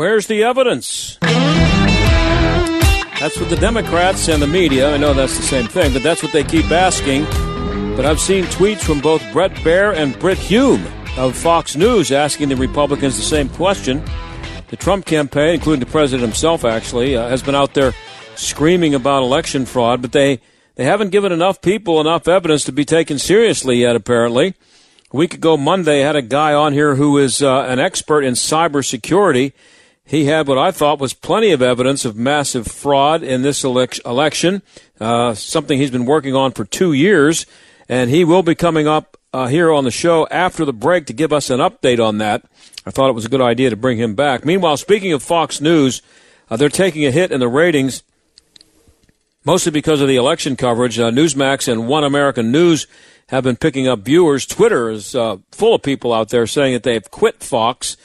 Where's the evidence? That's what the Democrats and the media, I know that's the same thing, but that's what they keep asking. But I've seen tweets from both Bret Baier and Brit Hume of Fox News asking the Republicans the same question. The Trump campaign, including the president himself, actually, has been out there screaming about election fraud, but they haven't given enough people enough evidence to be taken seriously yet, apparently. A week ago Monday, I had a guy on here who is an expert in cybersecurity. He had what I thought was plenty of evidence of massive fraud in this election, something he's been working on for 2 years, and he will be coming up here on the show after the break to give us an update on that. I thought it was a good idea to bring him back. Meanwhile, speaking of Fox News, they're taking a hit in the ratings, mostly because of the election coverage. Newsmax and One American News have been picking up viewers. Twitter is full of people out there saying that they've quit Fox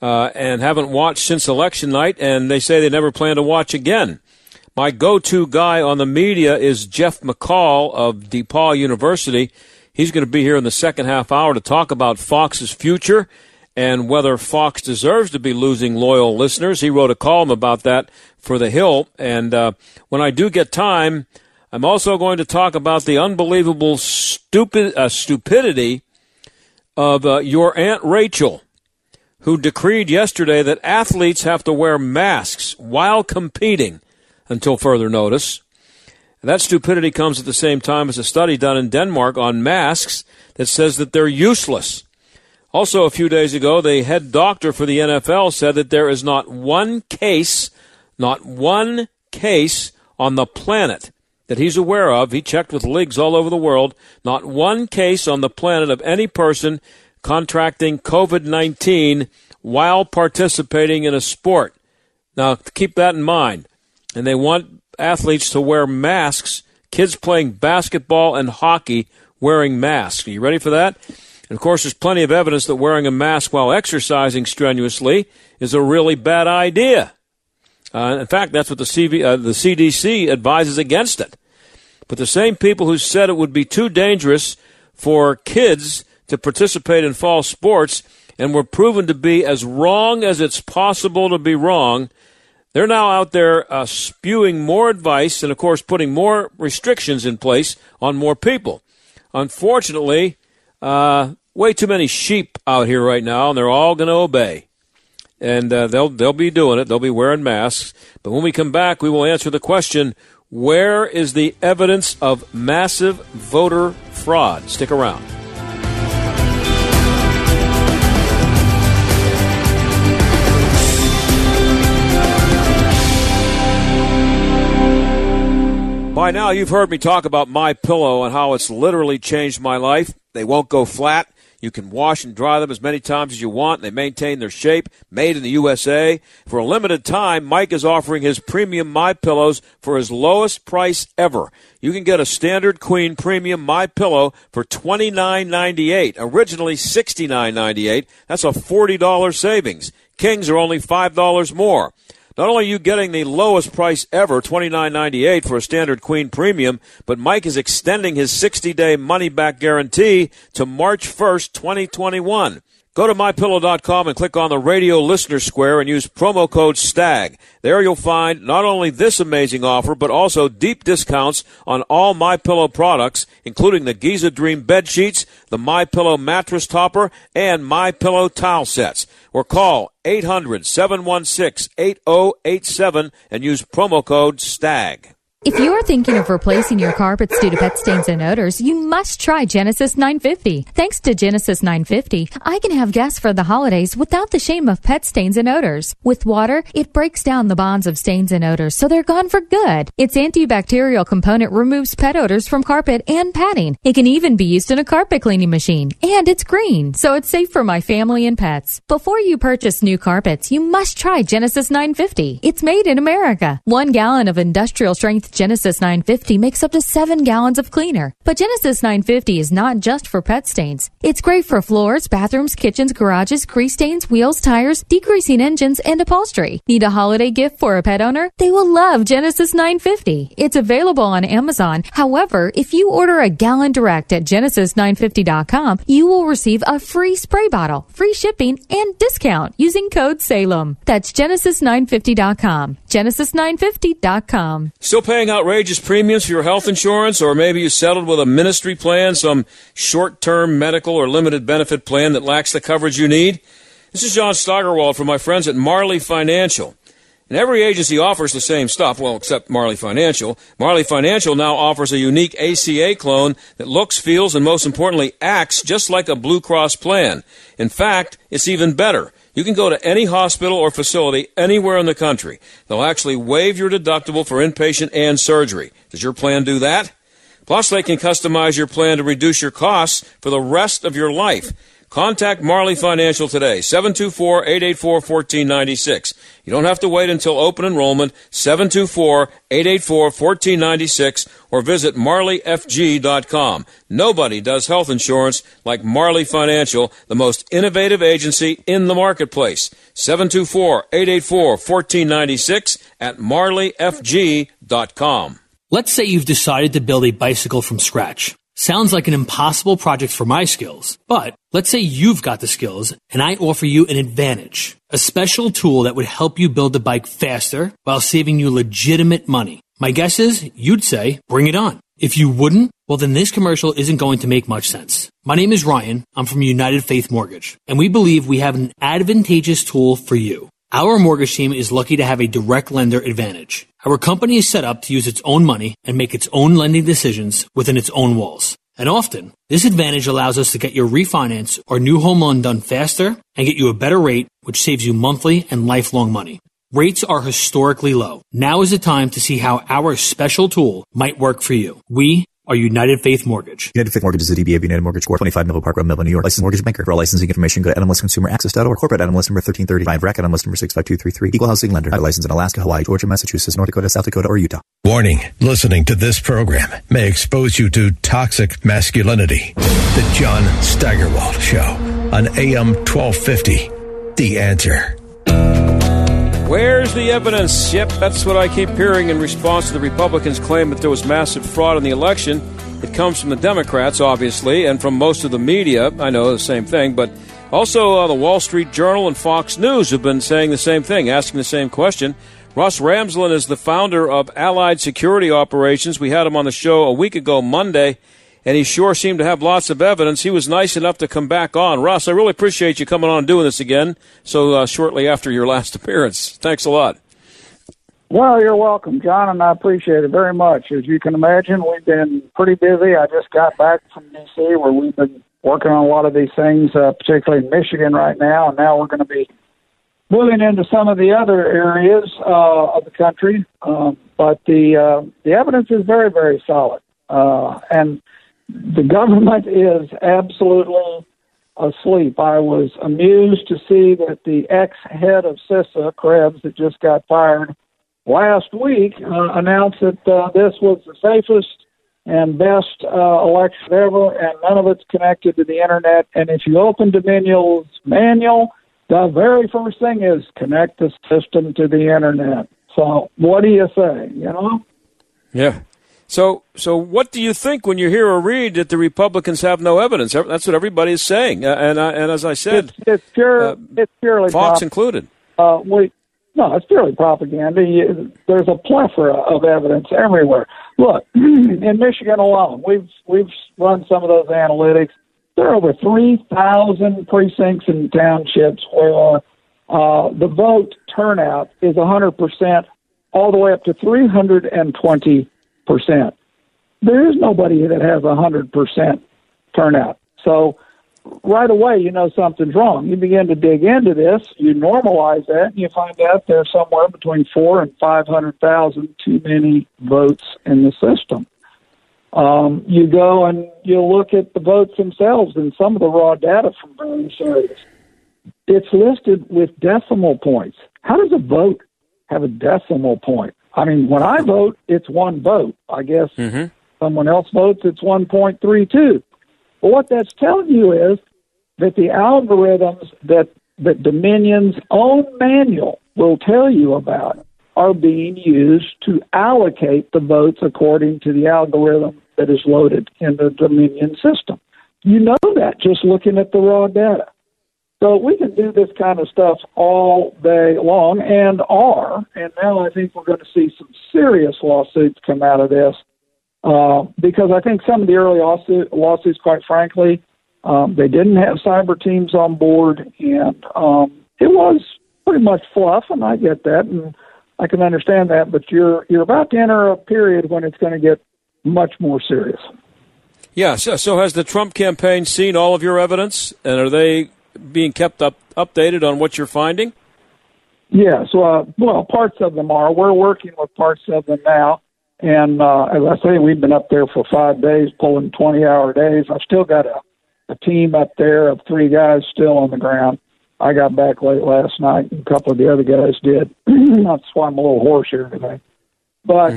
and haven't watched since election night, and they say they never plan to watch again. My go-to guy on the media is Jeff McCall of DePauw University. He's going to be here in the second half hour to talk about Fox's future and whether Fox deserves to be losing loyal listeners. He wrote a column about that for The Hill. And when I do get time, I'm also going to talk about the unbelievable stupidity of your Aunt Rachel, who decreed yesterday that athletes have to wear masks while competing until further notice. And that stupidity comes at the same time as a study done in Denmark on masks that says that they're useless. Also, a few days ago, the head doctor for the NFL said that there is not one case on the planet that he's aware of. He checked with leagues all over the world. Not one case on the planet of any person contracting COVID-19 while participating in a sport. Now, keep that in mind. And they want athletes to wear masks, kids playing basketball and hockey wearing masks. Are you ready for that? And, of course, there's plenty of evidence that wearing a mask while exercising strenuously is a really bad idea. In fact, that's what the CDC advises against it. But the same people who said it would be too dangerous for kids to participate in fall sports and were proven to be as wrong as it's possible to be wrong, they're now out there spewing more advice and, of course, putting more restrictions in place on more people. Unfortunately, way too many sheep out here right now, and they're all going to obey. And they'll be doing it. They'll be wearing masks. But when we come back, we will answer the question, where is the evidence of massive voter fraud? Stick around. By now, you've heard me talk about MyPillow and how it's literally changed my life. They won't go flat. You can wash and dry them as many times as you want. They maintain their shape, made in the USA. For a limited time, Mike is offering his premium MyPillows for his lowest price ever. You can get a standard queen premium MyPillow for $29.98, originally $69.98. That's a $40 savings. Kings are only $5 more. Not only are you getting the lowest price ever, $29.98 for a standard queen premium, but Mike is extending his 60-day money-back guarantee to March 1st, 2021. Go to MyPillow.com and click on the radio listener square and use promo code STAG. There you'll find not only this amazing offer, but also deep discounts on all MyPillow products, including the Giza Dream bed sheets, the MyPillow mattress topper, and MyPillow towel sets. Or call 800-716-8087 and use promo code STAG. If you're thinking of replacing your carpets due to pet stains and odors, you must try Genesis 950. Thanks to Genesis 950, I can have guests for the holidays without the shame of pet stains and odors. With water, it breaks down the bonds of stains and odors, so they're gone for good. Its antibacterial component removes pet odors from carpet and padding. It can even be used in a carpet cleaning machine. And it's green, so it's safe for my family and pets. Before you purchase new carpets, you must try Genesis 950. It's made in America. 1 gallon of industrial strength Genesis 950 makes up to 7 gallons of cleaner. But Genesis 950 is not just for pet stains. It's great for floors, bathrooms, kitchens, garages, grease stains, wheels, tires, degreasing engines, and upholstery. Need a holiday gift for a pet owner? They will love Genesis 950. It's available on Amazon. However, if you order a gallon direct at genesis950.com, you will receive a free spray bottle, free shipping, and discount using code SALEM. That's genesis950.com. genesis950.com. Still paying outrageous premiums for your health insurance, or maybe you settled with a ministry plan, some short-term medical or limited benefit plan that lacks the coverage you need? This is John Steigerwald from my friends at Marley Financial. And every agency offers the same stuff, well, except Marley Financial. Marley Financial now offers a unique ACA clone that looks, feels, and most importantly, acts just like a Blue Cross plan. In fact, it's even better. You can go to any hospital or facility anywhere in the country. They'll actually waive your deductible for inpatient and surgery. Does your plan do that? Plus, they can customize your plan to reduce your costs for the rest of your life. Contact Marley Financial today, 724-884-1496. You don't have to wait until open enrollment, 724-884-1496, or visit marleyfg.com. Nobody does health insurance like Marley Financial, the most innovative agency in the marketplace. 724-884-1496 at marleyfg.com. Let's say you've decided to build a bicycle from scratch. Sounds like an impossible project for my skills, but let's say you've got the skills and I offer you an advantage, a special tool that would help you build the bike faster while saving you legitimate money. My guess is you'd say, bring it on. If you wouldn't, well, then this commercial isn't going to make much sense. My name is Ryan. I'm from United Faith Mortgage, and we believe we have an advantageous tool for you. Our mortgage team is lucky to have a direct lender advantage. Our company is set up to use its own money and make its own lending decisions within its own walls. And often, this advantage allows us to get your refinance or new home loan done faster and get you a better rate, which saves you monthly and lifelong money. Rates are historically low. Now is the time to see how our special tool might work for you. We are United Faith Mortgage. United Faith Mortgage is a DBA of United Mortgage Corp. 25 Melville Park Road, Melville, New York. Licensed mortgage banker. For all licensing information, go to animalistconsumeraccess.org. Corporate animalist number 1335. RAC animalist number 65233. Equal housing lender. Licensed in Alaska, Hawaii, Georgia, Massachusetts, North Dakota, South Dakota, or Utah. Warning. Listening to this program may expose you to toxic masculinity. The John Steigerwald Show on AM 1250. The Answer. Where's the evidence? Yep, that's what I keep hearing in response to the Republicans' claim that there was massive fraud in the election. It comes from the Democrats, obviously, and from most of the media. I know, the same thing, but also the Wall Street Journal and Fox News have been saying the same thing, asking the same question. Russ Ramsland is the founder of Allied Security Operations. We had him on the show a week ago Monday, and he sure seemed to have lots of evidence. He was nice enough to come back on. Russ, I really appreciate you coming on and doing this again so shortly after your last appearance. Thanks a lot. Well, you're welcome, John, and I appreciate it very much. As you can imagine, we've been pretty busy. I just got back from D.C. where we've been working on a lot of these things, particularly in Michigan right now, and now we're going to be moving into some of the other areas of the country. But the evidence is very, very solid. And the government is absolutely asleep. I was amused to see that the ex-head of CISA, Krebs, that just got fired last week, announced that this was the safest and best election ever, and none of it's connected to the Internet. And if you open Dominion's manual, the very first thing is connect the system to the Internet. So what do you say, you know? Yeah. So what do you think when you hear or read that the Republicans have no evidence? That's what everybody is saying, and as I said, it's purely Fox included. It's purely propaganda. There's a plethora of evidence everywhere. Look, in Michigan alone, we've run some of those analytics. There are over 3,000 precincts and townships where the vote turnout is 100%, all the way up to 320%. There is nobody that has 100% turnout. So right away, you know something's wrong. You begin to dig into this, you normalize that, and you find out there's somewhere between 400,000 and 500,000 too many votes in the system. You go and you look at the votes themselves and some of the raw data from various areas. It's listed with decimal points. How does a vote have a decimal point? I mean, when I vote, it's one vote. I guess someone else votes, it's 1.32. But what that's telling you is that the algorithms that Dominion's own manual will tell you about are being used to allocate the votes according to the algorithm that is loaded in the Dominion system. You know that just looking at the raw data. So we can do this kind of stuff all day long and are. And now I think we're going to see some serious lawsuits come out of this because I think some of the early lawsuits, quite frankly, they didn't have cyber teams on board. And it was pretty much fluff, and I get that, and I can understand that. But you're about to enter a period when it's going to get much more serious. Yeah, so has the Trump campaign seen all of your evidence, and are they being kept updated on what you're finding? Yes, well, parts of them are. We're working with parts of them now, and as I say, we've been up there for 5 days, pulling 20-hour days. I've still got a team up there of 3 guys still on the ground. I got back late last night, and a couple of the other guys did. That's why I'm a little hoarse here today. But,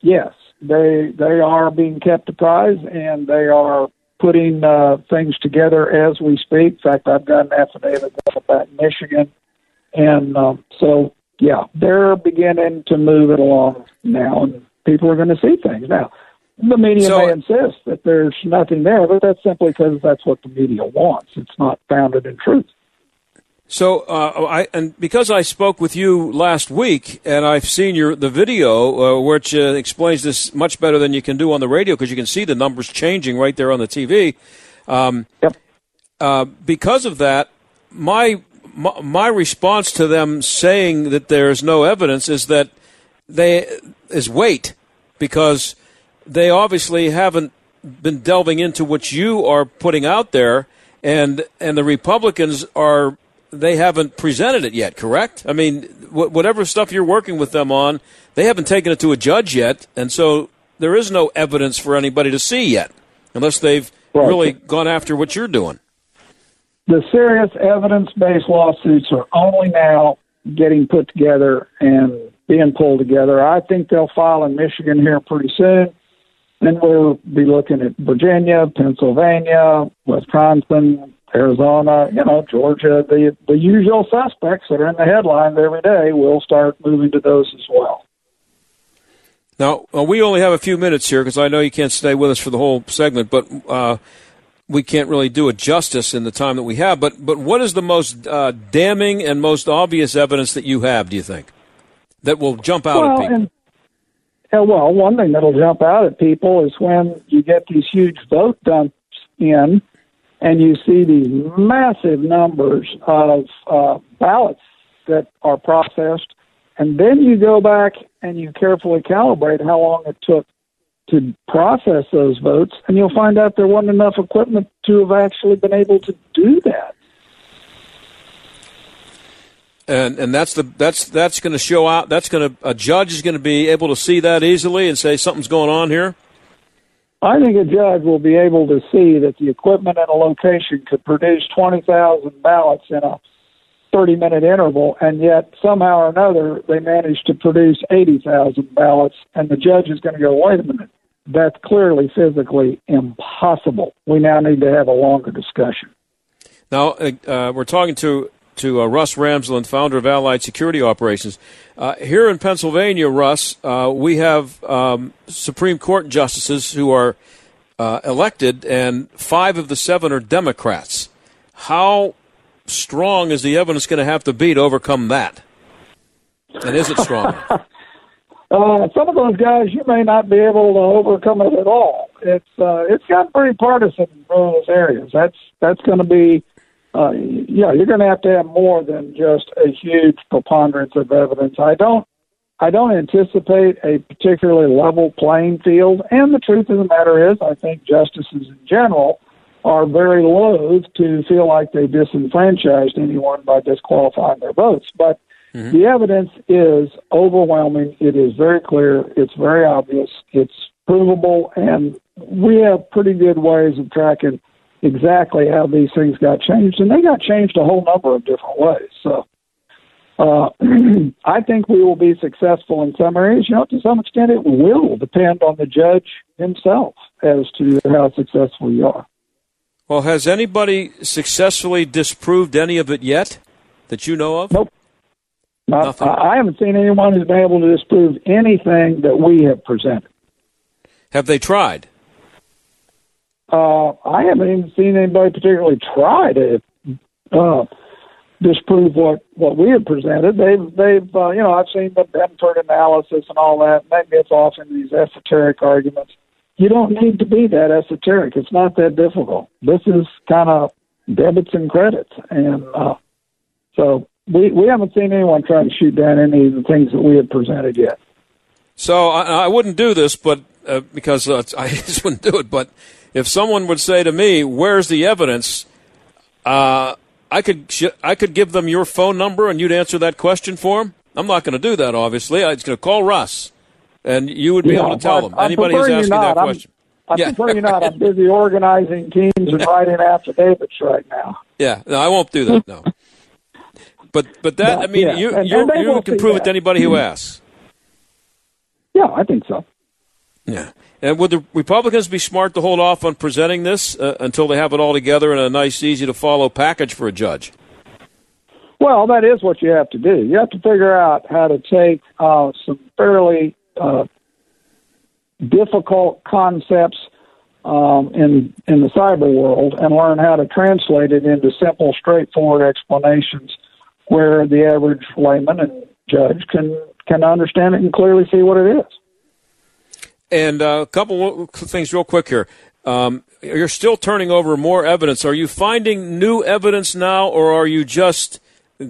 yes, They are being kept apprised, and they are putting things together as we speak. In fact, I've got an affidavit about Michigan. And so, they're beginning to move it along now, and people are going to see things. Now, the media may insist that there's nothing there, but that's simply because that's what the media wants. It's not founded in truth. So, because I spoke with you last week, and I've seen the video, which explains this much better than you can do on the radio, because you can see the numbers changing right there on the TV. Because of that, my response to them saying that there is no evidence is that is weight, because they obviously haven't been delving into what you are putting out there, and the Republicans are. They haven't presented it yet, correct? I mean, whatever stuff you're working with them on, they haven't taken it to a judge yet, and so there is no evidence for anybody to see yet, unless they've really gone after what you're doing. The serious evidence-based lawsuits are only now getting put together and being pulled together. I think they'll file in Michigan here pretty soon, and we'll be looking at Virginia, Pennsylvania, Wisconsin, Arizona, Georgia, the usual suspects that are in the headlines every day will start moving to those as well. Now, we only have a few minutes here because I know you can't stay with us for the whole segment, but we can't really do it justice in the time that we have. But what is the most damning and most obvious evidence that you have, do you think, that will jump out at people? One thing that will jump out at people is when you get these huge vote dumps in, and you see these massive numbers of ballots that are processed, and then you go back and you carefully calibrate how long it took to process those votes, and you'll find out there wasn't enough equipment to have actually been able to do that. And that's going to show out. A judge is going to be able to see that easily and say something's going on here. I think a judge will be able to see that the equipment at a location could produce 20,000 ballots in a 30-minute interval, and yet somehow or another they managed to produce 80,000 ballots, and the judge is going to go, wait a minute, that's clearly physically impossible. We now need to have a longer discussion. Now, we're talking to Russ Ramsland, founder of Allied Security Operations. Here in Pennsylvania, Russ, we have Supreme Court justices who are elected, and 5 of the 7 are Democrats. How strong is the evidence going to have to be to overcome that? And is it strong? Some of those guys, you may not be able to overcome it at all. It's gotten pretty partisan in those areas. That's going to be... you're going to have more than just a huge preponderance of evidence. I don't anticipate a particularly level playing field. And the truth of the matter is, I think justices in general are very loath to feel like they disenfranchised anyone by disqualifying their votes. But the evidence is overwhelming. It is very clear. It's very obvious. It's provable. And we have pretty good ways of tracking exactly how these things got changed, and they got changed a whole number of different ways. So I think we will be successful in some areas. You know, to some extent, it will depend on the judge himself as to how successful you are. Well, has anybody successfully disproved any of it yet that you know of? Nope. Nothing. I haven't seen anyone who's been able to disprove anything that we have presented. Have they tried? I haven't even seen anybody particularly try to disprove what we have presented. They've you know, I've seen the Benford analysis and all that, and that gets off into these esoteric arguments. You don't need to be that esoteric. It's not that difficult. This is kind of debits and credits, and so we haven't seen anyone trying to shoot down any of the things that we have presented yet. So I wouldn't do this, but because I just wouldn't do it, but if someone would say to me, "Where's the evidence?" I could give them your phone number and you'd answer that question for them. I'm not going to do that, obviously. I'm just going to call Russ, and you would be able to tell them. Anybody who's asking that question. I prefer you not. I'm busy organizing teams and writing affidavits right now. Yeah, no, I won't do that. No, but that you can prove it to anybody who asks. Yeah, I think so. Yeah. And would the Republicans be smart to hold off on presenting this until they have it all together in a nice, easy-to-follow package for a judge? Well, that is what you have to do. You have to figure out how to take some fairly difficult concepts in the cyber world and learn how to translate it into simple, straightforward explanations where the average layman and judge can understand it and clearly see what it is. And a couple things real quick here. You're still turning over more evidence. Are you finding new evidence now, or are you just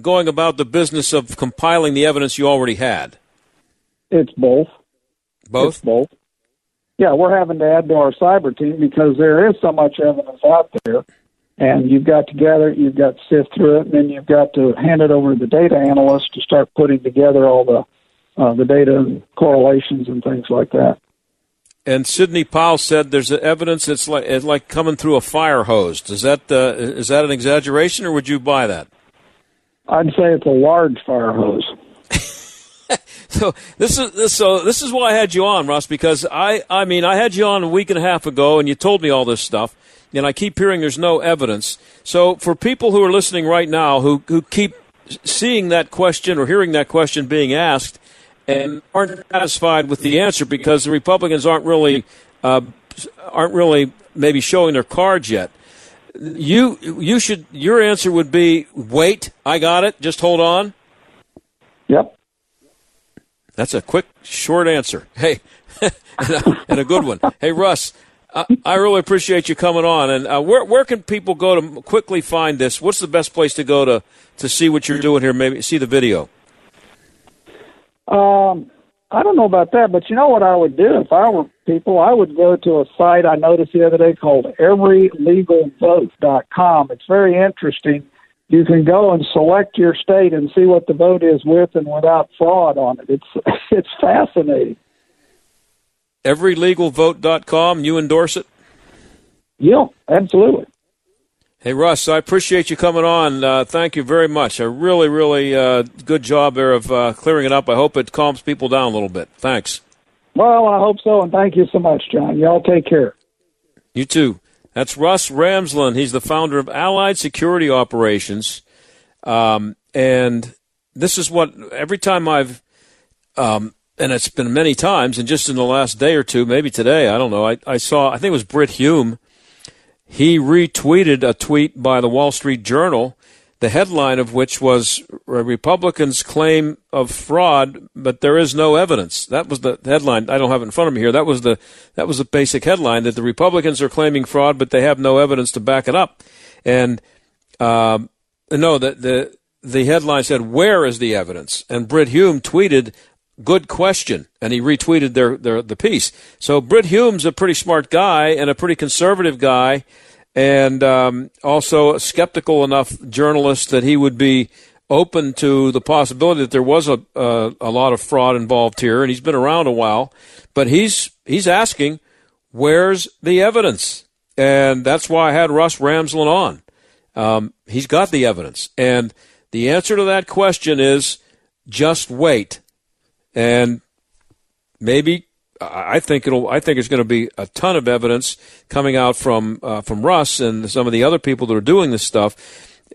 going about the business of compiling the evidence you already had? It's both. Both? It's both. Yeah, we're having to add to our cyber team because there is so much evidence out there, and you've got to gather it, you've got to sift through it, and then you've got to hand it over to the data analyst to start putting together all the data and correlations and things like that. And Sidney Powell said there's evidence that's like coming through a fire hose. Is that an exaggeration, or would you buy that? I'd say it's a large fire hose. So this is why I had you on, Russ, because I mean I had you on a week and a half ago, and you told me all this stuff, and I keep hearing there's no evidence. So for people who are listening right now who keep seeing that question or hearing that question being asked, and aren't satisfied with the answer because the Republicans aren't really maybe showing their cards yet. Your answer would be, wait, I got it, just hold on. Yep. That's a quick, short answer. Hey, and a good one. Hey, Russ, I really appreciate you coming on. And where can people go to quickly find this? What's the best place to go to see what you're doing here? Maybe see the video. I don't know about that, but you know what I would do if I were people? I would go to a site I noticed the other day called everylegalvote.com. It's very interesting. You can go and select your state and see what the vote is with and without fraud on it. It's fascinating. Everylegalvote.com, you endorse it? Yeah, absolutely. Hey, Russ, I appreciate you coming on. Thank you very much. A really, really good job there of clearing it up. I hope it calms people down a little bit. Thanks. Well, I hope so, and thank you so much, John. Y'all take care. You too. That's Russ Ramsland. He's the founder of Allied Security Operations. And this is what every time I've and it's been many times, and just in the last day or two, maybe today, I don't know, I saw, I think it was Brit Hume. He retweeted a tweet by the Wall Street Journal, the headline of which was Republicans' claim of fraud, but there is no evidence. That was the headline. I don't have it in front of me here. That was the basic headline, that the Republicans are claiming fraud, but they have no evidence to back it up. And the headline said, "Where is the evidence?" And Brit Hume tweeted, "Good question," and he retweeted the piece. So Brit Hume's a pretty smart guy and a pretty conservative guy, and also a skeptical enough journalist that he would be open to the possibility that there was a lot of fraud involved here. And he's been around a while, but he's asking, "Where's the evidence?" And that's why I had Russ Ramsland on. He's got the evidence, and The answer to that question is just wait. And maybe I think it's going to be a ton of evidence coming out from Russ and some of the other people that are doing this stuff.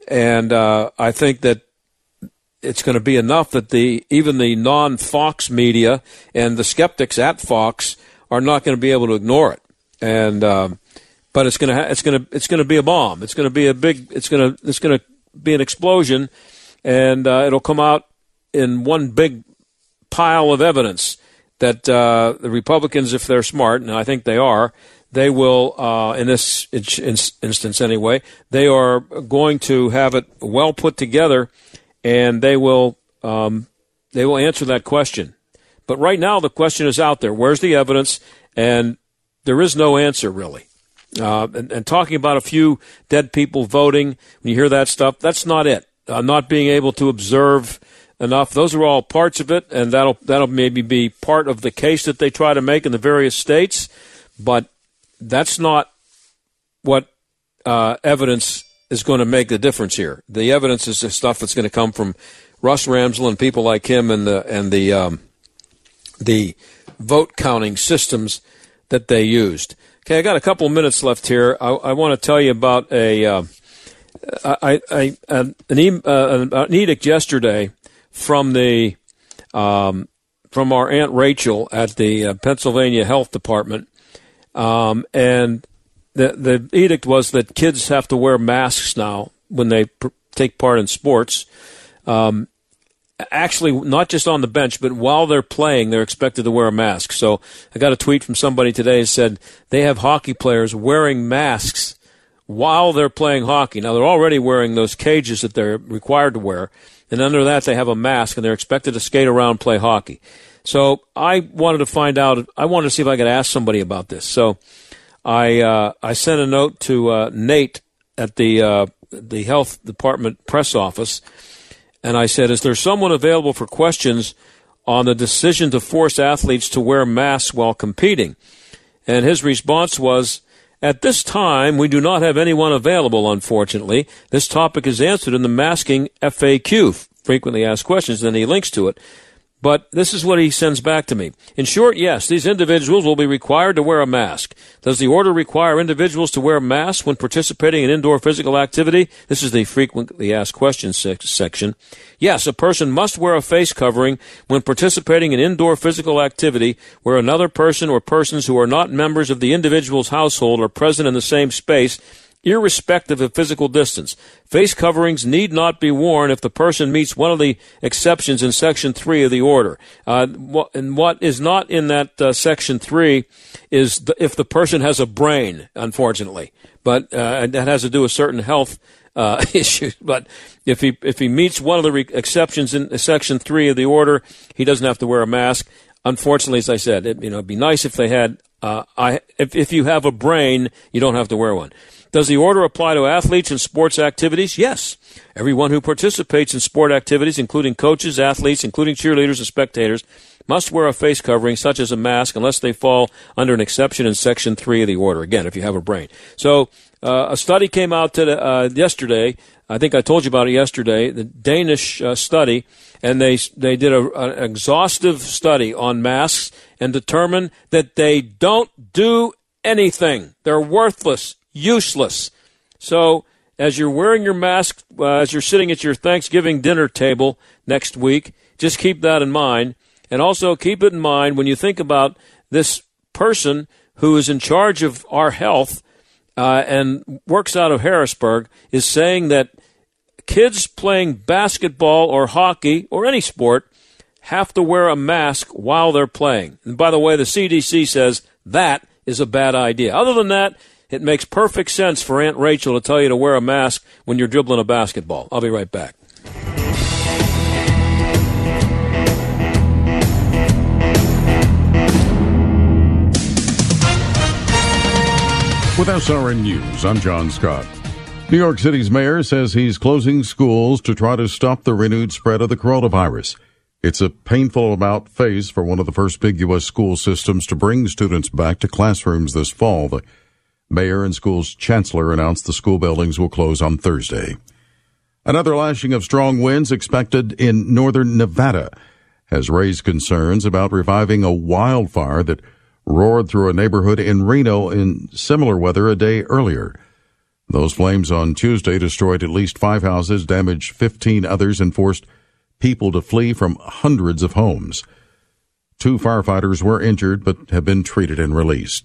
And I think that it's going to be enough that even the non-Fox media and the skeptics at Fox are not going to be able to ignore it. And but it's going to be a bomb. It's going to be a big. It's going to be an explosion, and it'll come out in one big pile of evidence that the Republicans, if they're smart, and I think they are, they will, in this instance anyway, they are going to have it well put together, and they will answer that question. But right now, the question is out there: where's the evidence? And there is no answer really. And talking about a few dead people voting, when you hear that stuff, that's not it. Not being able to observe enough. Those are all parts of it, and that'll maybe be part of the case that they try to make in the various states, but that's not what evidence is going to make the difference here. The evidence is the stuff that's going to come from Russ Ramsland, people like him, and the vote counting systems that they used. Okay, I got a couple minutes left here. I want to tell you about an edict yesterday from our Aunt Rachel at the Pennsylvania Health Department, and the edict was that kids have to wear masks now when they take part in sports. Actually, not just on the bench, but while they're playing, they're expected to wear a mask. So I got a tweet from somebody today that said they have hockey players wearing masks while they're playing hockey. Now, they're already wearing those cages that they're required to wear, and under that they have a mask, and they're expected to skate around and play hockey. So I wanted to see if I could ask somebody about this. So I sent a note to Nate at the Health Department press office, and I said, is there someone available for questions on the decision to force athletes to wear masks while competing? And his response was, at this time, we do not have anyone available, unfortunately. This topic is answered in the masking FAQ, frequently asked questions, and he links to it. But this is what he sends back to me. In short, yes, these individuals will be required to wear a mask. Does the order require individuals to wear masks when participating in indoor physical activity? This is the frequently asked questions section. Yes, a person must wear a face covering when participating in indoor physical activity where another person or persons who are not members of the individual's household are present in the same space, irrespective of physical distance. Face coverings need not be worn if the person meets one of the exceptions in Section 3 of the order. And what is not in that Section 3 is if the person has a brain, unfortunately. But that has to do with certain health issues. But if he meets one of the exceptions in Section 3 of the order, he doesn't have to wear a mask. Unfortunately, as I said, it'd be nice if they had. If you have a brain, you don't have to wear one. Does the order apply to athletes in sports activities? Yes. Everyone who participates in sport activities, including coaches, athletes, including cheerleaders and spectators, must wear a face covering such as a mask unless they fall under an exception in Section 3 of the order. Again, if you have a brain. So a study came out yesterday. I think I told you about it yesterday, the Danish study, and they did an exhaustive study on masks and determined that they don't do anything. They're worthless. Useless. So as you're wearing your mask, as you're sitting at your Thanksgiving dinner table next week, just keep that in mind. And also keep it in mind when you think about this person who is in charge of our health and works out of Harrisburg is saying that kids playing basketball or hockey or any sport have to wear a mask while they're playing. And by the way, the CDC says that is a bad idea. Other than that, it makes perfect sense for Aunt Rachel to tell you to wear a mask when you're dribbling a basketball. I'll be right back. With SRN News, I'm John Scott. New York City's mayor says he's closing schools to try to stop the renewed spread of the coronavirus. It's a painful about face for one of the first big U.S. school systems to bring students back to classrooms this fall. The mayor and school's chancellor announced the school buildings will close on Thursday. Another lashing of strong winds expected in northern Nevada has raised concerns about reviving a wildfire that roared through a neighborhood in Reno in similar weather a day earlier. Those flames on Tuesday destroyed at least 5 houses, damaged 15 others, and forced people to flee from hundreds of homes. 2 firefighters were injured but have been treated and released.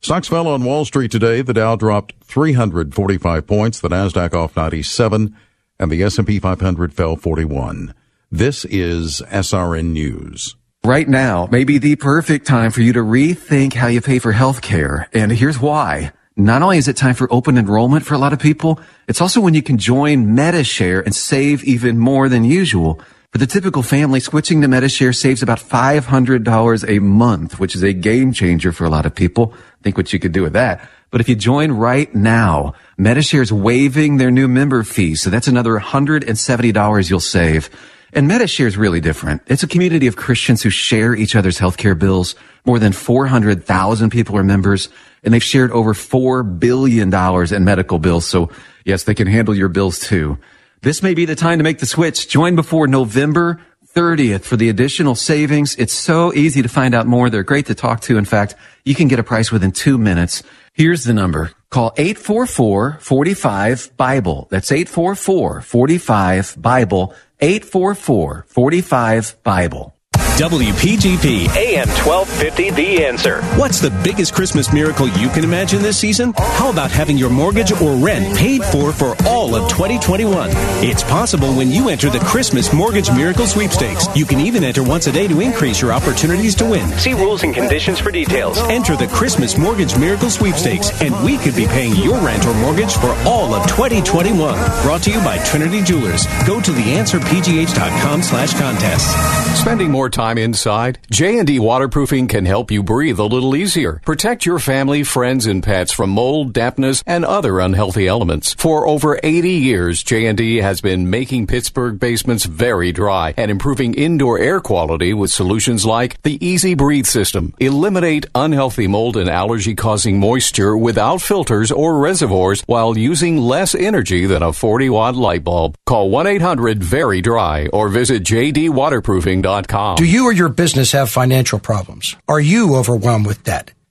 Stocks fell on Wall Street today. The Dow dropped 345 points, the Nasdaq off 97, and the S&P 500 fell 41. This is SRN News. Right now may be the perfect time for you to rethink how you pay for health care, and here's why. Not only is it time for open enrollment for a lot of people, it's also when you can join MediShare and save even more than usual. For the typical family, switching to MediShare saves about $500 a month, which is a game changer for a lot of people. Think what you could do with that. But if you join right now, MediShare is waiving their new member fee, so that's another $170 you'll save. And MediShare is really different. It's a community of Christians who share each other's healthcare bills. More than 400,000 people are members, and they've shared over $4 billion in medical bills. So, yes, they can handle your bills, too. This may be the time to make the switch. Join before November 30th for the additional savings. It's so easy to find out more. They're great to talk to. In fact, you can get a price within 2 minutes. Here's the number. Call 844-45-BIBLE. That's 844-45-BIBLE. 844-45-BIBLE. WPGP AM 1250, The Answer. What's the biggest Christmas miracle you can imagine this season? How about having your mortgage or rent paid for all of 2021? It's possible when you enter the Christmas Mortgage Miracle Sweepstakes. You can even enter once a day to increase your opportunities to win. See rules and conditions for details. Enter the Christmas Mortgage Miracle Sweepstakes, and we could be paying your rent or mortgage for all of 2021. Brought to you by Trinity Jewelers. Go to theanswerpgh.com/contests. Spending more time inside? J&D Waterproofing can help you breathe a little easier. Protect your family, friends, and pets from mold, dampness, and other unhealthy elements. For over 80 years, J&D has been making Pittsburgh basements very dry and improving indoor air quality with solutions like the Easy Breathe System. Eliminate unhealthy mold and allergy-causing moisture without filters or reservoirs while using less energy than a 40-watt light bulb. Call 1-800-VERY-DRY or visit jdwaterproofing.com. Do you or your business have financial problems? Are you overwhelmed with debt?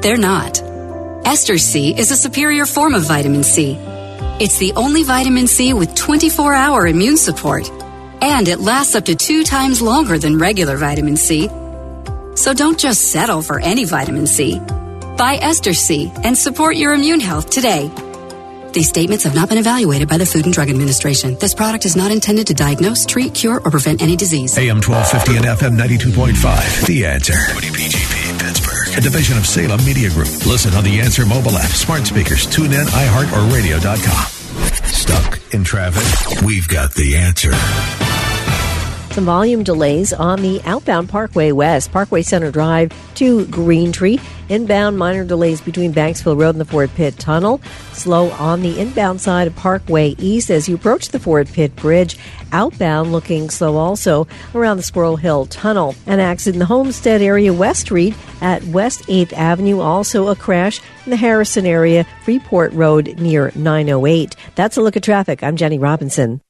They're not. Ester C is a superior form of vitamin C. It's the only vitamin C with 24-hour immune support, and it lasts up to 2 times longer than regular vitamin C. So don't just settle for any vitamin C. Buy Ester C and support your immune health today. These statements have not been evaluated by the Food and Drug Administration. This product is not intended to diagnose, treat, cure, or prevent any disease. AM 1250 and FM 92.5. The Answer. WPGP Pittsburgh, a division of Salem Media Group. Listen on The Answer mobile app, smart speakers, tune in, iHeart, or radio.com. Stuck in traffic? We've got the answer. Some volume delays on the outbound Parkway West, Parkway Center Drive to Green Tree. Inbound minor delays between Banksville Road and the Ford Pitt Tunnel. Slow on the inbound side of Parkway East as you approach the Ford Pitt Bridge. Outbound looking slow also around the Squirrel Hill Tunnel. An accident in the Homestead area, West Street at West 8th Avenue. Also a crash in the Harrison area, Freeport Road near 908. That's a look at traffic. I'm Jenny Robinson.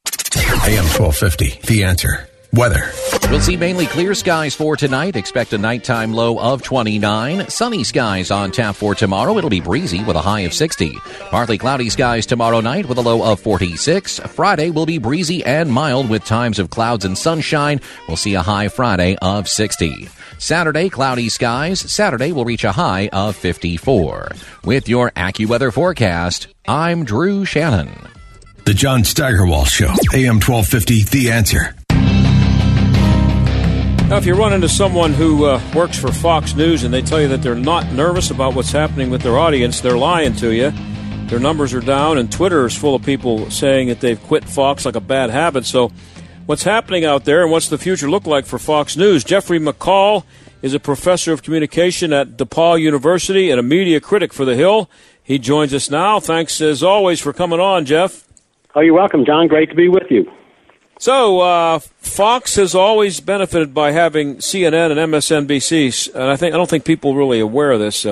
AM 1250, The Answer. Weather. We'll see mainly clear skies for tonight. Expect a nighttime low of 29. Sunny skies on tap for tomorrow. It'll be breezy with a high of 60. Partly cloudy skies tomorrow night with a low of 46. Friday will be breezy and mild with times of clouds and sunshine. We'll see a high Friday of 60. Saturday, cloudy skies. Saturday will reach a high of 54. With your AccuWeather forecast, I'm Drew Shannon. The John Steigerwald Show. AM 1250, The Answer. Now, if you run into someone who works for Fox News and they tell you that they're not nervous about what's happening with their audience, they're lying to you. Their numbers are down, and Twitter is full of people saying that they've quit Fox like a bad habit. So what's happening out there, and what's the future look like for Fox News? Jeffrey McCall is a professor of communication at DePauw University and a media critic for The Hill. He joins us now. Thanks, as always, for coming on, Jeff. Oh, you're welcome, John. Great to be with you. So Fox has always benefited by having CNN and MSNBC, and I don't think people really aware of this.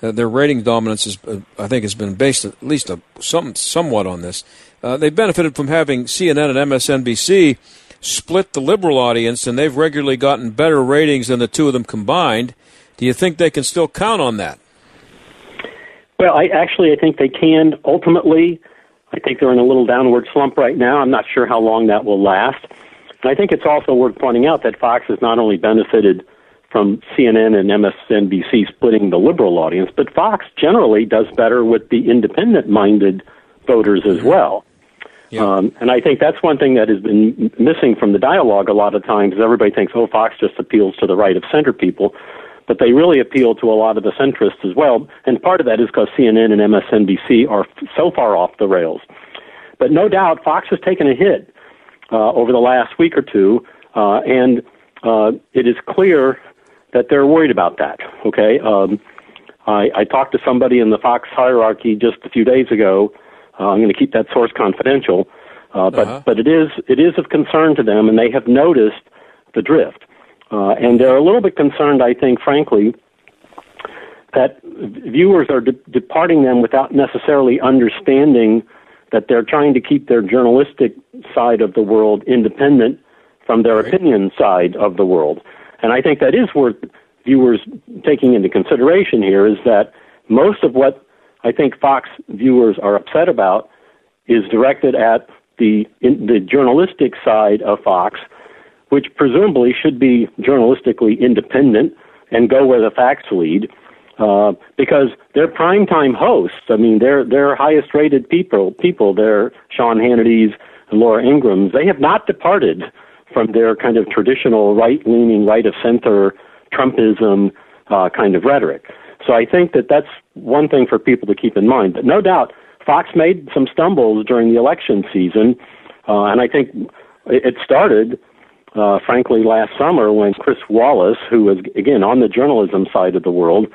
Their rating dominance is, has been based at least somewhat on this. They've benefited from having CNN and MSNBC split the liberal audience, and they've regularly gotten better ratings than the two of them combined. Do you think they can still count on that? Well, I think they can ultimately. I think they're in a little downward slump right now. I'm not sure how long that will last. And I think it's also worth pointing out that Fox has not only benefited from CNN and MSNBC splitting the liberal audience, but Fox generally does better with the independent-minded voters as well. Yeah. And I think that's one thing that has been missing from the dialogue a lot of times. Everybody thinks, oh, Fox just appeals to the right of center people, but they really appeal to a lot of the centrists as well. And part of that is because CNN and MSNBC are so far off the rails. But no doubt, Fox has taken a hit over the last week or two, and it is clear that they're worried about that, okay? I talked to somebody in the Fox hierarchy just a few days ago. I'm going to keep that source confidential, but it is of concern to them, and they have noticed the drift. And they're a little bit concerned, I think, frankly, that viewers are departing them without necessarily understanding that they're trying to keep their journalistic side of the world independent from their opinion side of the world. And I think that is worth viewers taking into consideration here, is that most of what I think Fox viewers are upset about is directed at the journalistic side of Fox, which presumably should be journalistically independent and go where the facts lead, because their primetime hosts, I mean, their highest-rated people, their Sean Hannity's and Laura Ingram's, they have not departed from their kind of traditional right-leaning, right-of-center Trumpism kind of rhetoric. So I think that that's one thing for people to keep in mind. But no doubt, Fox made some stumbles during the election season, and I think it started frankly, last summer when Chris Wallace, who is, again, on the journalism side of the world,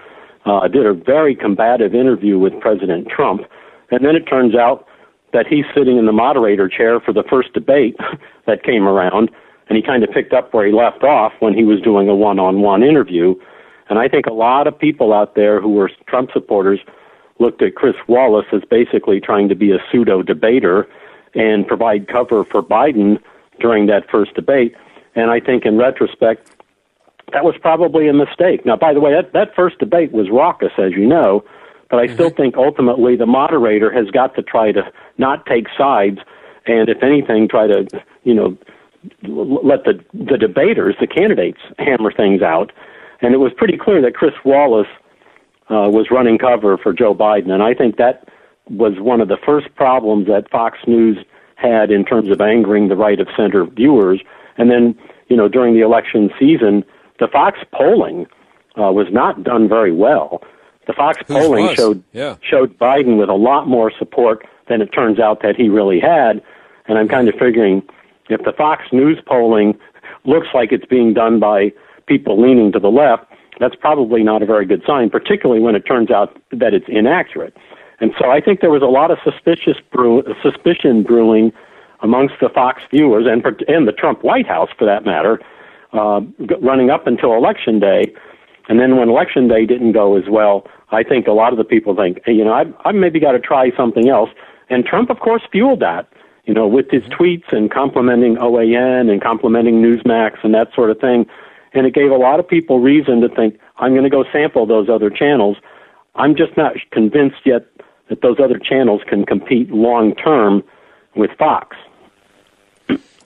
did a very combative interview with President Trump. And then it turns out that he's sitting in the moderator chair for the first debate that came around, and he kind of picked up where he left off when he was doing a one-on-one interview. And I think a lot of people out there who were Trump supporters looked at Chris Wallace as basically trying to be a pseudo-debater and provide cover for Biden during that first debate. And I think in retrospect, that was probably a mistake. Now, by the way, that first debate was raucous, as you know, but I still think ultimately the moderator has got to try to not take sides and, if anything, try to, let the debaters, the candidates, hammer things out. And it was pretty clear that Chris Wallace was running cover for Joe Biden, and I think that was one of the first problems that Fox News had in terms of angering the right-of-center viewers. And then, during the election season, the Fox polling was not done very well. The Fox polling showed Biden with a lot more support than it turns out that he really had. And I'm kind of figuring if the Fox News polling looks like it's being done by people leaning to the left, that's probably not a very good sign, particularly when it turns out that it's inaccurate. And so I think there was a lot of suspicion brewing amongst the Fox viewers and the Trump White House, for that matter, running up until Election Day. And then when Election Day didn't go as well, I think a lot of the people think, hey, I've maybe got to try something else. And Trump, of course, fueled that, with his tweets and complimenting OAN and complimenting Newsmax and that sort of thing. And it gave a lot of people reason to think, I'm going to go sample those other channels. I'm just not convinced yet that those other channels can compete long-term with Fox.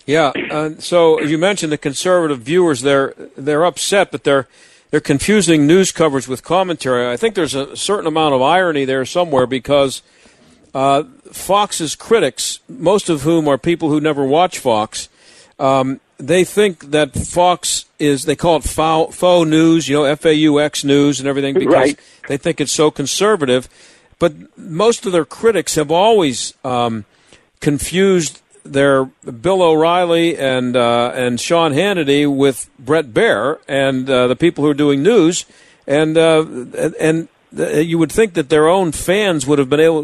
Yeah, so you mentioned the conservative viewers, they're upset, but they're confusing news coverage with commentary. I think there's a certain amount of irony there somewhere because Fox's critics, most of whom are people who never watch Fox, they think that Fox is, they call it faux news, FAUX news and everything, because they think it's so conservative. But most of their critics have always confused their Bill O'Reilly and Sean Hannity with Bret Baier and the people who are doing news, and you would think that their own fans would have been able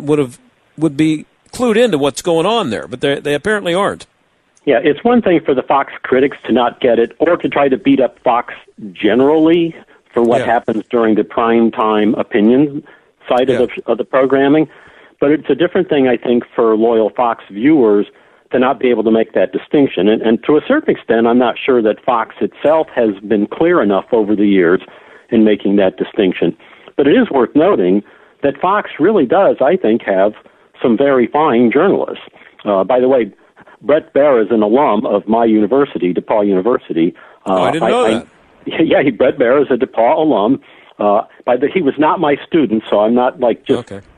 would be clued into what's going on there, but they apparently aren't. Yeah, it's one thing for the Fox critics to not get it or to try to beat up Fox generally for what happens during the prime time opinion side of the programming, but it's a different thing, I think, for loyal Fox viewers to not be able to make that distinction. And to a certain extent, I'm not sure that Fox itself has been clear enough over the years in making that distinction. But it is worth noting that Fox really does, I think, have some very fine journalists. By the way, Bret Baier is an alum of my university, DePauw University. I didn't know that. Bret Baier is a DePauw alum. He was not my student, so I'm not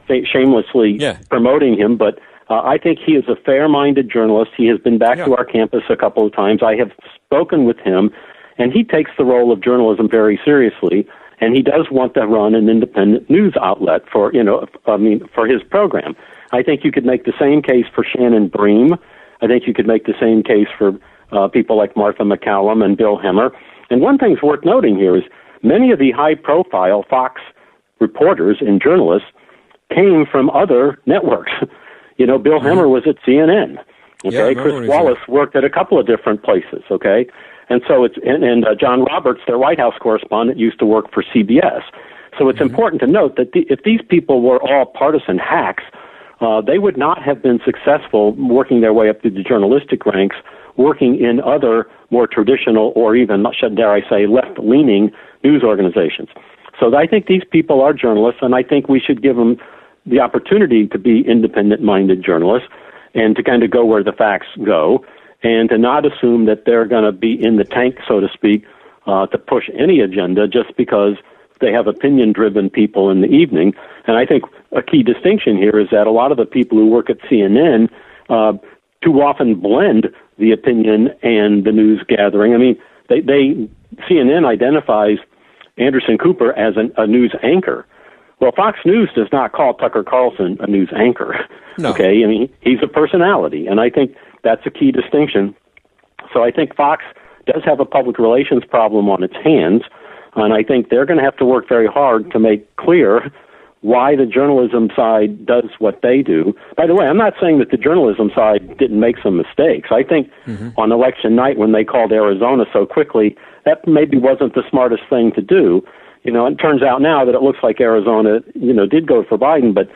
shamelessly promoting him, but I think he is a fair-minded journalist. He has been back to our campus a couple of times. I have spoken with him, and he takes the role of journalism very seriously, and he does want to run an independent news outlet for his program. I think you could make the same case for Shannon Bream. I think you could make the same case for people like Martha McCallum and Bill Hemmer. And one thing's worth noting here is many of the high-profile Fox reporters and journalists came from other networks. You know, Bill Hemmer was at CNN. Okay, yeah, Chris Wallace worked at a couple of different places. Okay, and so it's and John Roberts, their White House correspondent, used to work for CBS. So it's important to note that if these people were all partisan hacks, they would not have been successful working their way up through the journalistic ranks, working in other more traditional or even, dare I say, left-leaning news organizations. So I think these people are journalists, and I think we should give them the opportunity to be independent-minded journalists and to kind of go where the facts go and to not assume that they're going to be in the tank, so to speak, to push any agenda just because they have opinion-driven people in the evening. And I think a key distinction here is that a lot of the people who work at CNN too often blend the opinion and the news gathering. I mean, CNN identifies Anderson Cooper as a news anchor. Well, Fox News does not call Tucker Carlson a news anchor. No. Okay, I mean, he's a personality, and I think that's a key distinction. So I think Fox does have a public relations problem on its hands, and I think they're going to have to work very hard to make clear why the journalism side does what they do. By the way, I'm not saying that the journalism side didn't make some mistakes. I think on election night when they called Arizona so quickly, that maybe wasn't the smartest thing to do. You know, it turns out now that it looks like Arizona, you know, did go for Biden, but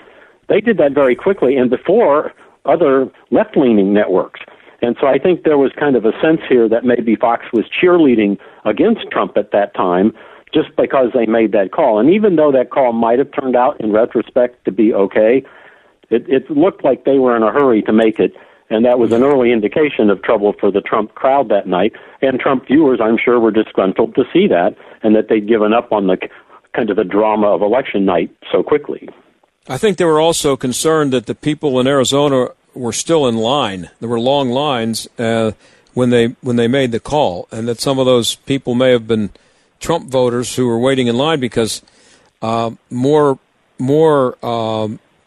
they did that very quickly and before other left-leaning networks. And so I think there was kind of a sense here that maybe Fox was cheerleading against Trump at that time just because they made that call. And even though that call might have turned out in retrospect to be okay, it looked like they were in a hurry to make it. And that was an early indication of trouble for the Trump crowd that night. And Trump viewers, I'm sure, were disgruntled to see that and that they'd given up on the kind of the drama of election night so quickly. I think they were also concerned that the people in Arizona were still in line. There were long lines when they made the call, and that some of those people may have been Trump voters who were waiting in line because Trump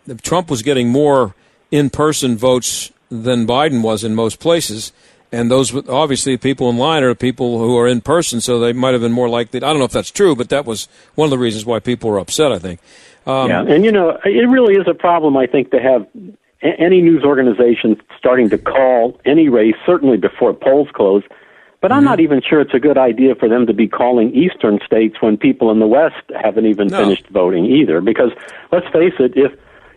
was getting more in-person votes than Biden was in most places, and those obviously people in line are people who are in person, so they might have been more likely. I don't know if that's true, but that was one of the reasons why people were upset, I think. And you know, it really is a problem, I think, to have any news organization starting to call any race, certainly before polls close. But I'm not even sure it's a good idea for them to be calling eastern states when people in the West haven't even finished voting either, because let's face it,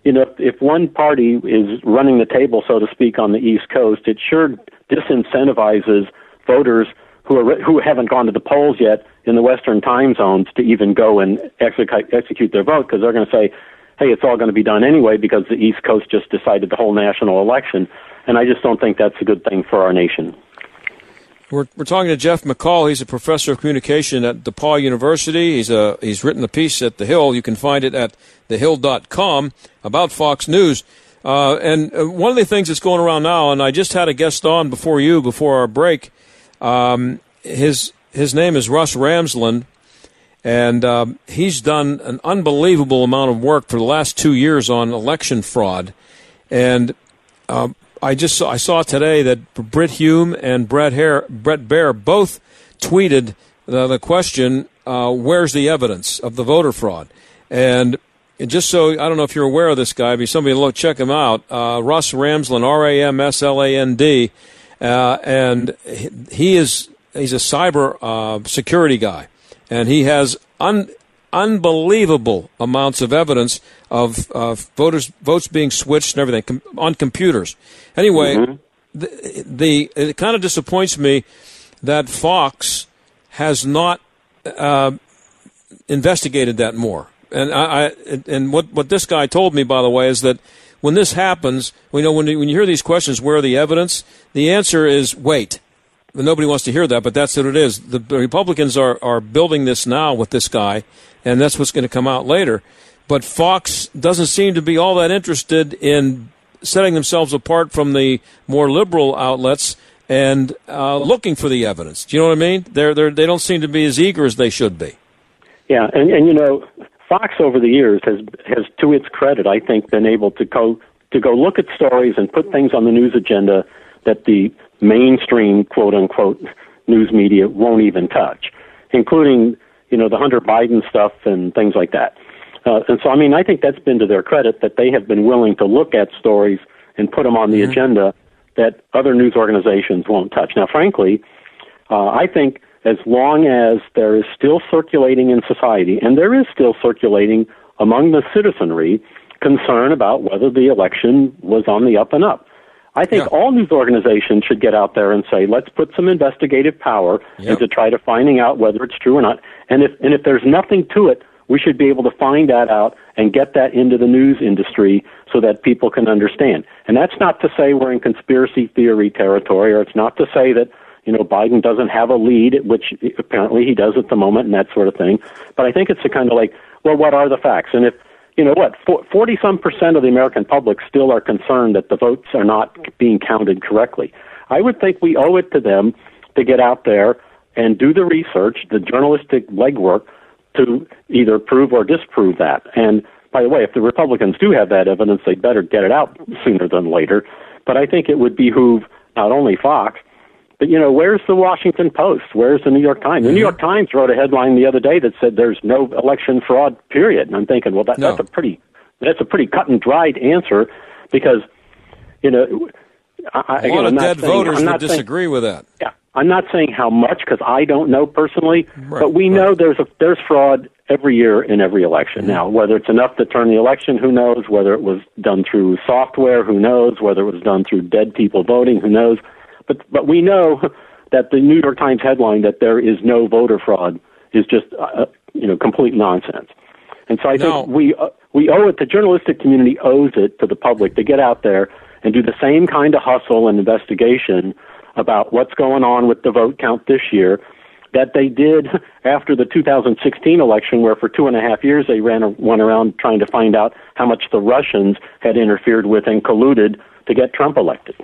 if one party is running the table, so to speak, on the East Coast, it sure disincentivizes voters who haven't gone to the polls yet in the Western time zones to even go and execute their vote, because they're going to say, hey, it's all going to be done anyway because the East Coast just decided the whole national election. And I just don't think that's a good thing for our nation. We're talking to Jeff McCall. He's a professor of communication at DePauw University. He's written a piece at The Hill. You can find it at thehill.com about Fox News. And one of the things that's going around now, and I just had a guest on before our break. His name is Russ Ramsland, And he's done an unbelievable amount of work for the last 2 years on election fraud. And I saw today that Brit Hume and Bret Baier both tweeted the question, where's the evidence of the voter fraud? And just so, I don't know if you're aware of this guy, but somebody look, check him out, Russ Ramsland, R-A-M-S-L-A-N-D, and he's a cyber security guy. And he has unbelievable amounts of evidence of votes being switched and everything on computers. Anyway, it kind of disappoints me that Fox has not investigated that more. And what this guy told me, by the way, is that when this happens, when you hear these questions, where are the evidence? The answer is wait. Nobody wants to hear that, but that's what it is. The Republicans are building this now with this guy, and that's what's going to come out later. But Fox doesn't seem to be all that interested in setting themselves apart from the more liberal outlets and looking for the evidence. Do you know what I mean? They don't seem to be as eager as they should be. Yeah, and you know, Fox over the years has to its credit, I think, been able to go look at stories and put things on the news agenda that the mainstream, quote-unquote, news media won't even touch, including, the Hunter Biden stuff and things like that. And so, I think that's been to their credit, that they have been willing to look at stories and put them on the agenda that other news organizations won't touch. Now, frankly, I think as long as there is still circulating in society, and there is still circulating among the citizenry, concern about whether the election was on the up and up, I think all news organizations should get out there and say, let's put some investigative power into trying to finding out whether it's true or not. And if there's nothing to it, we should be able to find that out and get that into the news industry so that people can understand. And that's not to say we're in conspiracy theory territory, or it's not to say that, Biden doesn't have a lead, which apparently he does at the moment and that sort of thing. But I think it's a kind of like, well, what are the facts? And if 40-some% of the American public still are concerned that the votes are not being counted correctly, I would think we owe it to them to get out there and do the research, the journalistic legwork, to either prove or disprove that. And, by the way, if the Republicans do have that evidence, they'd better get it out sooner than later. But I think it would behoove not only Fox, but, where's the Washington Post? Where's the New York Times? The New York Times wrote a headline the other day that said there's no election fraud, period. And I'm thinking, well, that's a pretty cut and dried answer, because, a lot of dead voters would disagree with that. Yeah, I'm not saying how much, because I don't know personally, but we know there's fraud every year in every election. Now, whether it's enough to turn the election, who knows? Whether it was done through software, who knows? Whether it was done through dead people voting, who knows? But we know that the New York Times headline that there is no voter fraud is just complete nonsense. And so I think we owe it, the journalistic community owes it to the public to get out there and do the same kind of hustle and investigation about what's going on with the vote count this year that they did after the 2016 election, where for 2.5 years they went around trying to find out how much the Russians had interfered with and colluded to get Trump elected.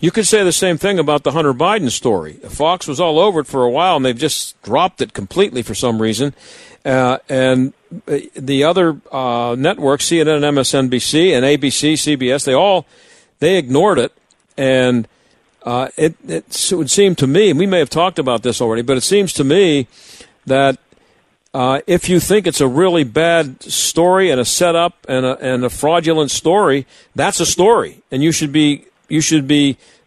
You could say the same thing about the Hunter Biden story. Fox was all over it for a while, and they've just dropped it completely for some reason. And the other networks, CNN, MSNBC, and ABC, CBS, they ignored it. And it would seem to me, and we may have talked about this already, but it seems to me that if you think it's a really bad story and a setup and a fraudulent story, that's a story, and you should be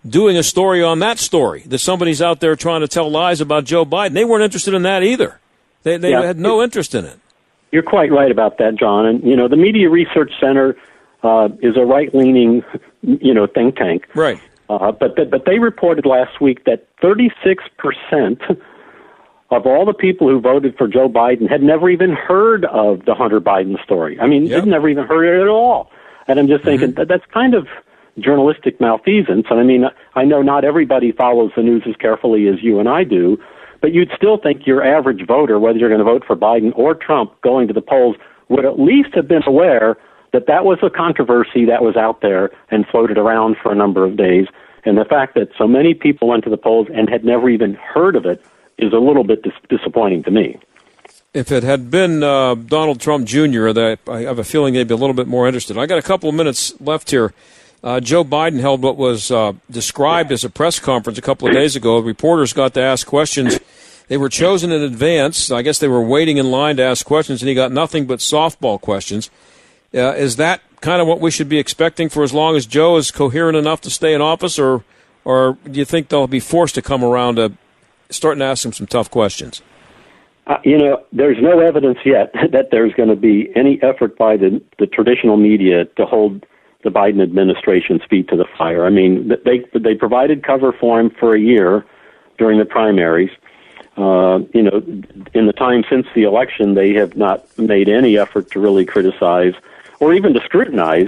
doing a story on that story, that somebody's out there trying to tell lies about Joe Biden. They weren't interested in that either. They had no interest in it. You're quite right about that, John. And, the Media Research Center is a right-leaning, think tank. Right. But they reported last week that 36% of all the people who voted for Joe Biden had never even heard of the Hunter Biden story. They'd never even heard it at all. And I'm just thinking, that's kind of journalistic malfeasance. And I know not everybody follows the news as carefully as you and I do, but you'd still think your average voter, whether you're going to vote for Biden or Trump, going to the polls, would at least have been aware that that was a controversy that was out there and floated around for a number of days. And the fact that so many people went to the polls and had never even heard of it is a little bit disappointing to me. If it had been Donald Trump Jr., I have a feeling they'd be a little bit more interested. I got a couple of minutes left here. Joe Biden held what was described as a press conference a couple of days ago. Reporters got to ask questions. They were chosen in advance. I guess they were waiting in line to ask questions, and he got nothing but softball questions. Is that kind of what we should be expecting for as long as Joe is coherent enough to stay in office, or do you think they'll be forced to come around to starting to ask him some tough questions? There's no evidence yet that there's going to be any effort by the traditional media to hold the Biden administration's feet to the fire. I mean, they provided cover for him for a year during the primaries. In the time since the election, they have not made any effort to really criticize or even to scrutinize.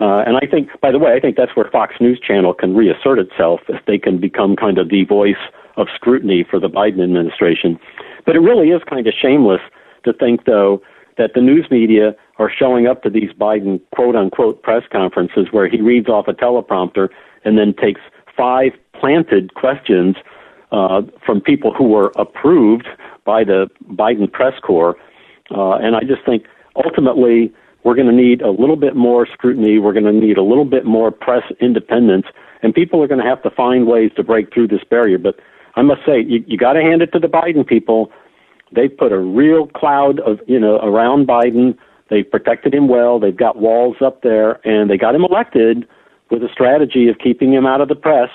And I think, by the way, I think that's where Fox News Channel can reassert itself if they can become kind of the voice of scrutiny for the Biden administration. But it really is kind of shameless to think, though, that the news media are showing up to these Biden quote-unquote press conferences where he reads off a teleprompter and then takes 5 planted questions from people who were approved by the Biden press corps. And I just think ultimately we're going to need a little bit more scrutiny. We're going to need a little bit more press independence, and people are going to have to find ways to break through this barrier. But I must say, you got to hand it to the Biden people. They put a real cloud of, around Biden. They protected him well. They've got walls up there, and they got him elected with a strategy of keeping him out of the press.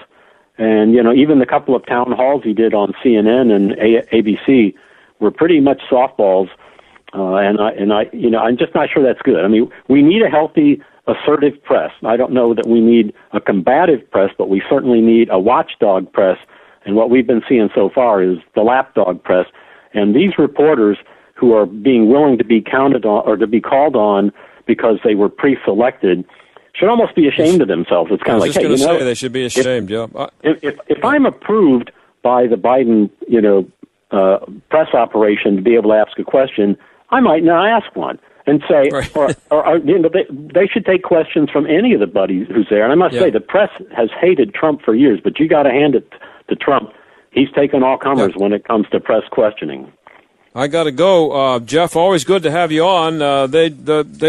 And, even the couple of town halls he did on CNN and ABC were pretty much softballs. I'm just not sure that's good. I mean, we need a healthy, assertive press. I don't know that we need a combative press, but we certainly need a watchdog press. And what we've been seeing so far is the lapdog press. And these reporters who are being willing to be counted on or to be called on because they were pre-selected should almost be ashamed of themselves. It's kind of like, hey, they should be ashamed. If I'm approved by the Biden, press operation to be able to ask a question, I might not ask one and say, right. They should take questions from any of the buddies who's there. And I must say, the press has hated Trump for years, but you got to hand it to Trump. He's taken all comers when it comes to press questioning. I got to go. Jeff, always good to have you on. They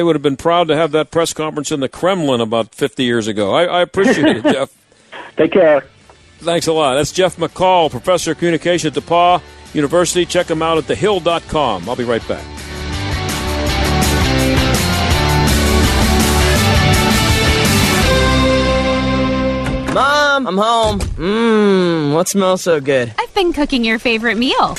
would have been proud to have that press conference in the Kremlin about 50 years ago. I appreciate it, Jeff. Take care. Thanks a lot. That's Jeff McCall, professor of communication at DePauw University. Check him out at thehill.com. I'll be right back. Mom, I'm home. What smells so good? I've been cooking your favorite meal.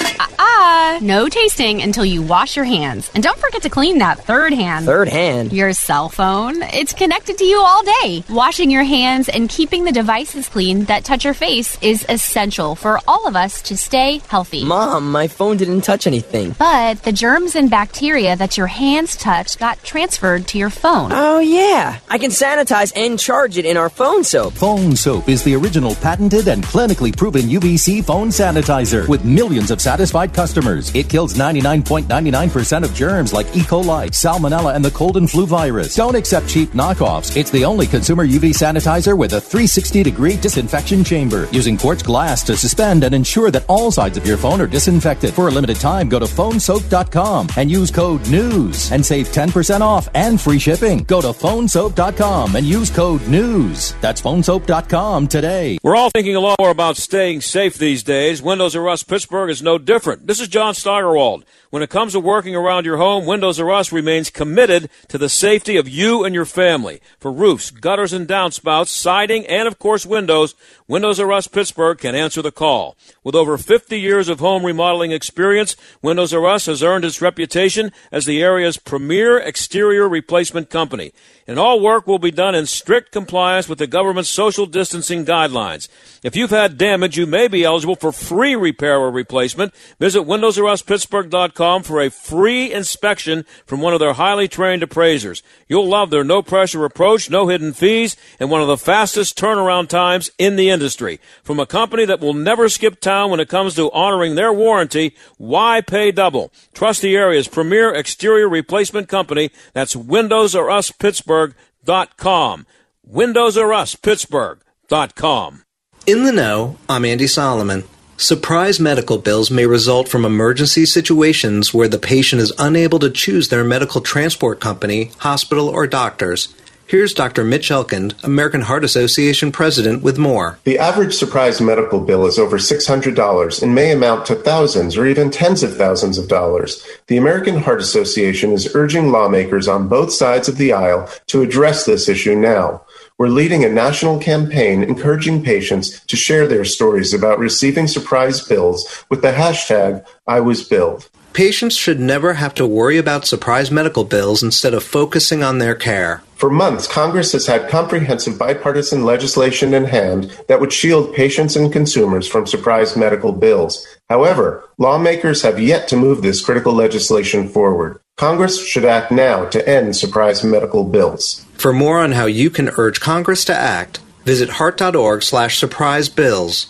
No tasting until you wash your hands. And don't forget to clean that third hand. Third hand? Your cell phone. It's connected to you all day. Washing your hands and keeping the devices clean that touch your face is essential for all of us to stay healthy. Mom, my phone didn't touch anything. But the germs and bacteria that your hands touched got transferred to your phone. Oh, yeah. I can sanitize and charge it in our phone soap. Phone soap is the original patented and clinically proven UVC phone sanitizer with millions of satisfied customers. It kills 99.99% of germs like E. coli, salmonella, and the cold and flu virus. Don't accept cheap knockoffs. It's the only consumer UV sanitizer with a 360-degree disinfection chamber using quartz glass to suspend and ensure that all sides of your phone are disinfected. For a limited time, go to phonesoap.com and use code NEWS and save 10% off and free shipping. Go to phonesoap.com and use code NEWS. That's phonesoap.com today. We're all thinking a lot more about staying safe these days. Windows R Us Pittsburgh is no different. This is John Steigerwald. When it comes to working around your home, Windows R Us remains committed to the safety of you and your family. For roofs, gutters and downspouts, siding, and, of course, windows, Windows R Us Pittsburgh can answer the call. With over 50 years of home remodeling experience, Windows R Us has earned its reputation as the area's premier exterior replacement company. And all work will be done in strict compliance with the government's social distancing guidelines. If you've had damage, you may be eligible for free repair or replacement. Visit WindowsRUsPittsburgh.com for a free inspection from one of their highly trained appraisers. You'll love their no-pressure approach, no hidden fees, and one of the fastest turnaround times in the industry. From a company that will never skip town when it comes to honoring their warranty, why pay double? Trust the area's premier exterior replacement company. That's WindowsRUsPittsburgh.com. WindowsRUsPittsburgh.com. In the Know, I'm Andy Solomon. Surprise medical bills may result from emergency situations where the patient is unable to choose their medical transport company, hospital, or doctors. Here's Dr. Mitch Elkind, American Heart Association president, with more. The average surprise medical bill is over $600 and may amount to thousands or even tens of thousands of dollars. The American Heart Association is urging lawmakers on both sides of the aisle to address this issue now. We're leading a national campaign encouraging patients to share their stories about receiving surprise bills with the hashtag #IWasBilled. Patients should never have to worry about surprise medical bills instead of focusing on their care. For months, Congress has had comprehensive bipartisan legislation in hand that would shield patients and consumers from surprise medical bills. However, lawmakers have yet to move this critical legislation forward. Congress should act now to end surprise medical bills. For more on how you can urge Congress to act, visit heart.org/surprisebills.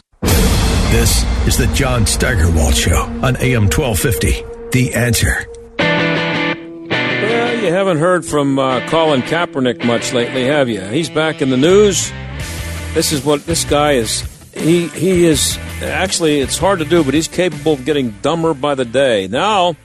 This is the John Steigerwald Show on AM 1250. The Answer. Well, you haven't heard from Colin Kaepernick much lately, have you? He's back in the news. This is what this guy is. He is, actually, it's hard to do, but he's capable of getting dumber by the day. Now,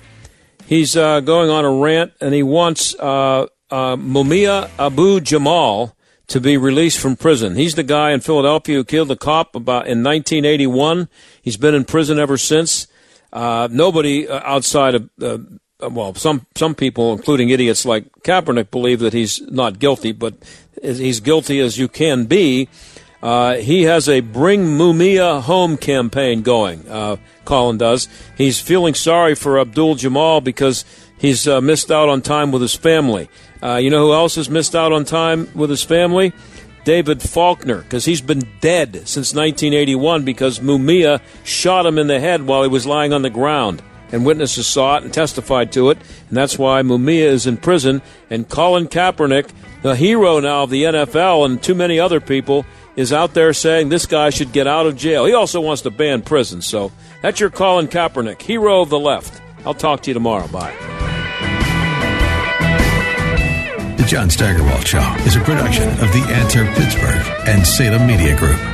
he's going on a rant, and he wants Mumia Abu-Jamal to be released from prison. He's the guy in Philadelphia who killed the cop in 1981. He's been in prison ever since. Nobody outside of, some people, including idiots like Kaepernick, believe that he's not guilty, but he's guilty as you can be. He has a Bring Mumia Home campaign going, Colin does. He's feeling sorry for Abdul-Jamal because he's missed out on time with his family. You know who else has missed out on time with his family? David Faulkner, because he's been dead since 1981 because Mumia shot him in the head while he was lying on the ground. And witnesses saw it and testified to it. And that's why Mumia is in prison. And Colin Kaepernick, the hero now of the NFL and too many other people, is out there saying this guy should get out of jail. He also wants to ban prison. So that's your Colin Kaepernick, hero of the left. I'll talk to you tomorrow. Bye. The John Steigerwald Show is a production of The Answer Pittsburgh and Salem Media Group.